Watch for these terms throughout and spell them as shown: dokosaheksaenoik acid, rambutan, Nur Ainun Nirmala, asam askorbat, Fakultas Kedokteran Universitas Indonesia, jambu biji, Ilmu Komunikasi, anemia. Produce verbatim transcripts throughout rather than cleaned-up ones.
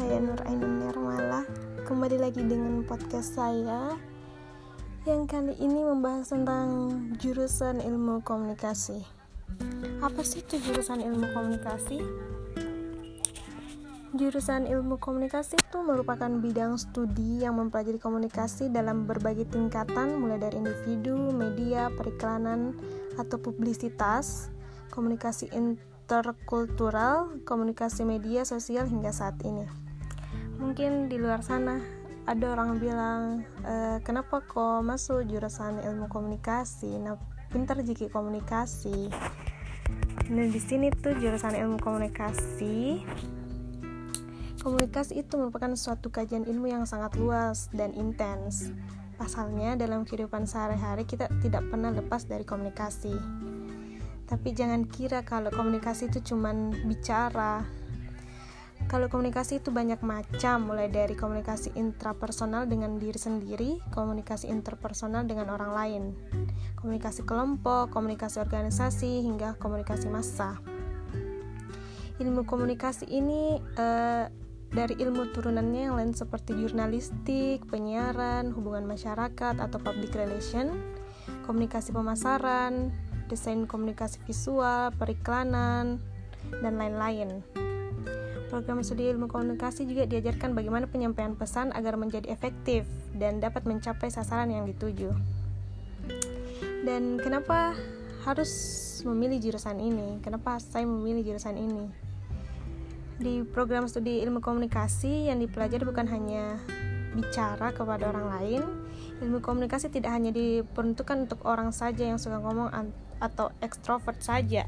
saya Nur Ainun Nirmala, kembali lagi dengan podcast saya yang kali ini membahas tentang jurusan ilmu komunikasi. Apa sih itu jurusan ilmu komunikasi? Jurusan ilmu komunikasi itu merupakan bidang studi yang mempelajari komunikasi dalam berbagai tingkatan, mulai dari individu, media, periklanan atau publisitas, komunikasi internasional, interkultural, komunikasi media sosial hingga saat ini. Mungkin di luar sana ada orang bilang, e, kenapa kok masuk jurusan ilmu komunikasi? Nah, pintar jiki komunikasi. Nah, di sini tuh jurusan ilmu komunikasi. Komunikasi itu merupakan suatu kajian ilmu yang sangat luas dan intens. Pasalnya dalam kehidupan sehari-hari kita tidak pernah lepas dari komunikasi. Tapi jangan kira kalau komunikasi itu cuman bicara. Kalau komunikasi itu banyak macam, mulai dari komunikasi intrapersonal dengan diri sendiri, komunikasi interpersonal dengan orang lain, komunikasi kelompok, komunikasi organisasi, hingga komunikasi massa. Ilmu komunikasi ini eh, dari ilmu turunannya yang lain seperti jurnalistik, penyiaran, hubungan masyarakat atau public relation, komunikasi pemasaran, desain komunikasi visual, periklanan, dan lain-lain. Program studi ilmu komunikasi juga diajarkan bagaimana penyampaian pesan agar menjadi efektif dan dapat mencapai sasaran yang dituju. Dan kenapa harus memilih jurusan ini? Kenapa saya memilih jurusan ini? Di program studi ilmu komunikasi yang dipelajari bukan hanya bicara kepada orang lain. Ilmu komunikasi tidak hanya diperuntukkan untuk orang saja yang suka ngomong atau ekstrovert saja,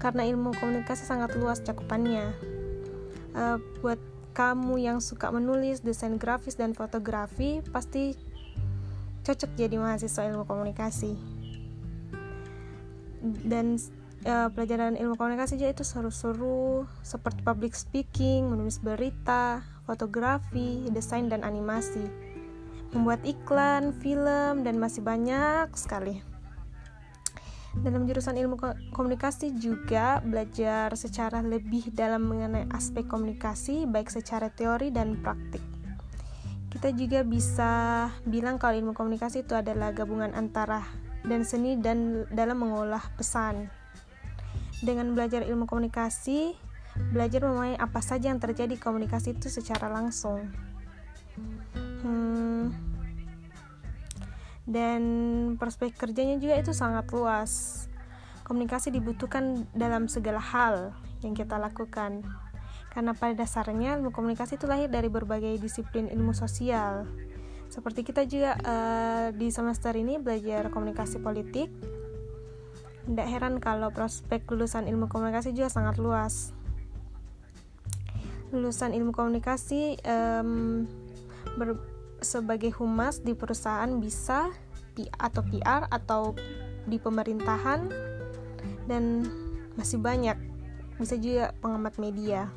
karena ilmu komunikasi sangat luas cakupannya. Uh, buat kamu yang suka menulis, desain grafis, dan fotografi, pasti cocok jadi mahasiswa ilmu komunikasi. Dan uh, pelajaran ilmu komunikasi juga itu seru-seru, seperti public speaking, menulis berita, fotografi, desain, dan animasi, membuat iklan, film, dan masih banyak sekali. Dalam jurusan ilmu komunikasi juga belajar secara lebih dalam mengenai aspek komunikasi, baik secara teori dan praktik. Kita juga bisa bilang kalau ilmu komunikasi itu adalah gabungan antara dan seni dan dalam mengolah pesan. Dengan belajar ilmu komunikasi, belajar memahami apa saja yang terjadi komunikasi itu secara langsung. Hmm, dan perspektif kerjanya juga itu sangat luas. Komunikasi dibutuhkan dalam segala hal yang kita lakukan, karena pada dasarnya ilmu komunikasi itu lahir dari berbagai disiplin ilmu sosial. Seperti kita juga uh, di semester ini belajar komunikasi politik. Tidak heran kalau prospek lulusan ilmu komunikasi juga sangat luas. Lulusan ilmu komunikasi um, ber- sebagai humas di perusahaan bisa P R atau P R atau di pemerintahan, dan masih banyak, bisa juga pengamat media.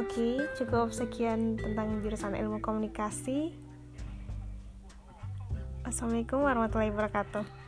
Oke, cukup sekian tentang jurusan ilmu komunikasi. Assalamualaikum warahmatullahi wabarakatuh.